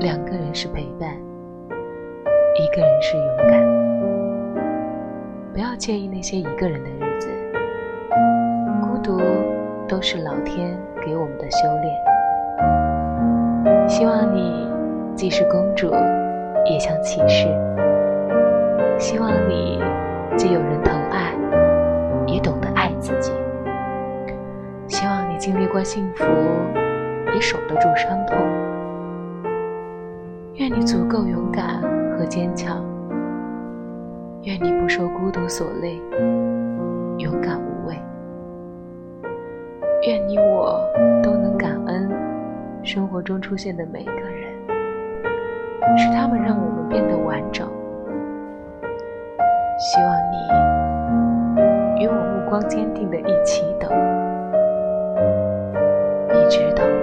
两个人是陪伴，一个人是勇敢。不要介意那些一个人的日子，孤独都是老天给我们的修炼。希望你既是公主，也像骑士。希望你既有人疼爱，也懂得爱自己。希望你经历过幸福，也守得住伤痛。愿你足够勇敢和坚强，愿你不受孤独所累，勇敢无畏。愿你我都能感恩生活中出现的每个人，是他们让我们变得完整。希望你与我目光坚定地一起等，一直等。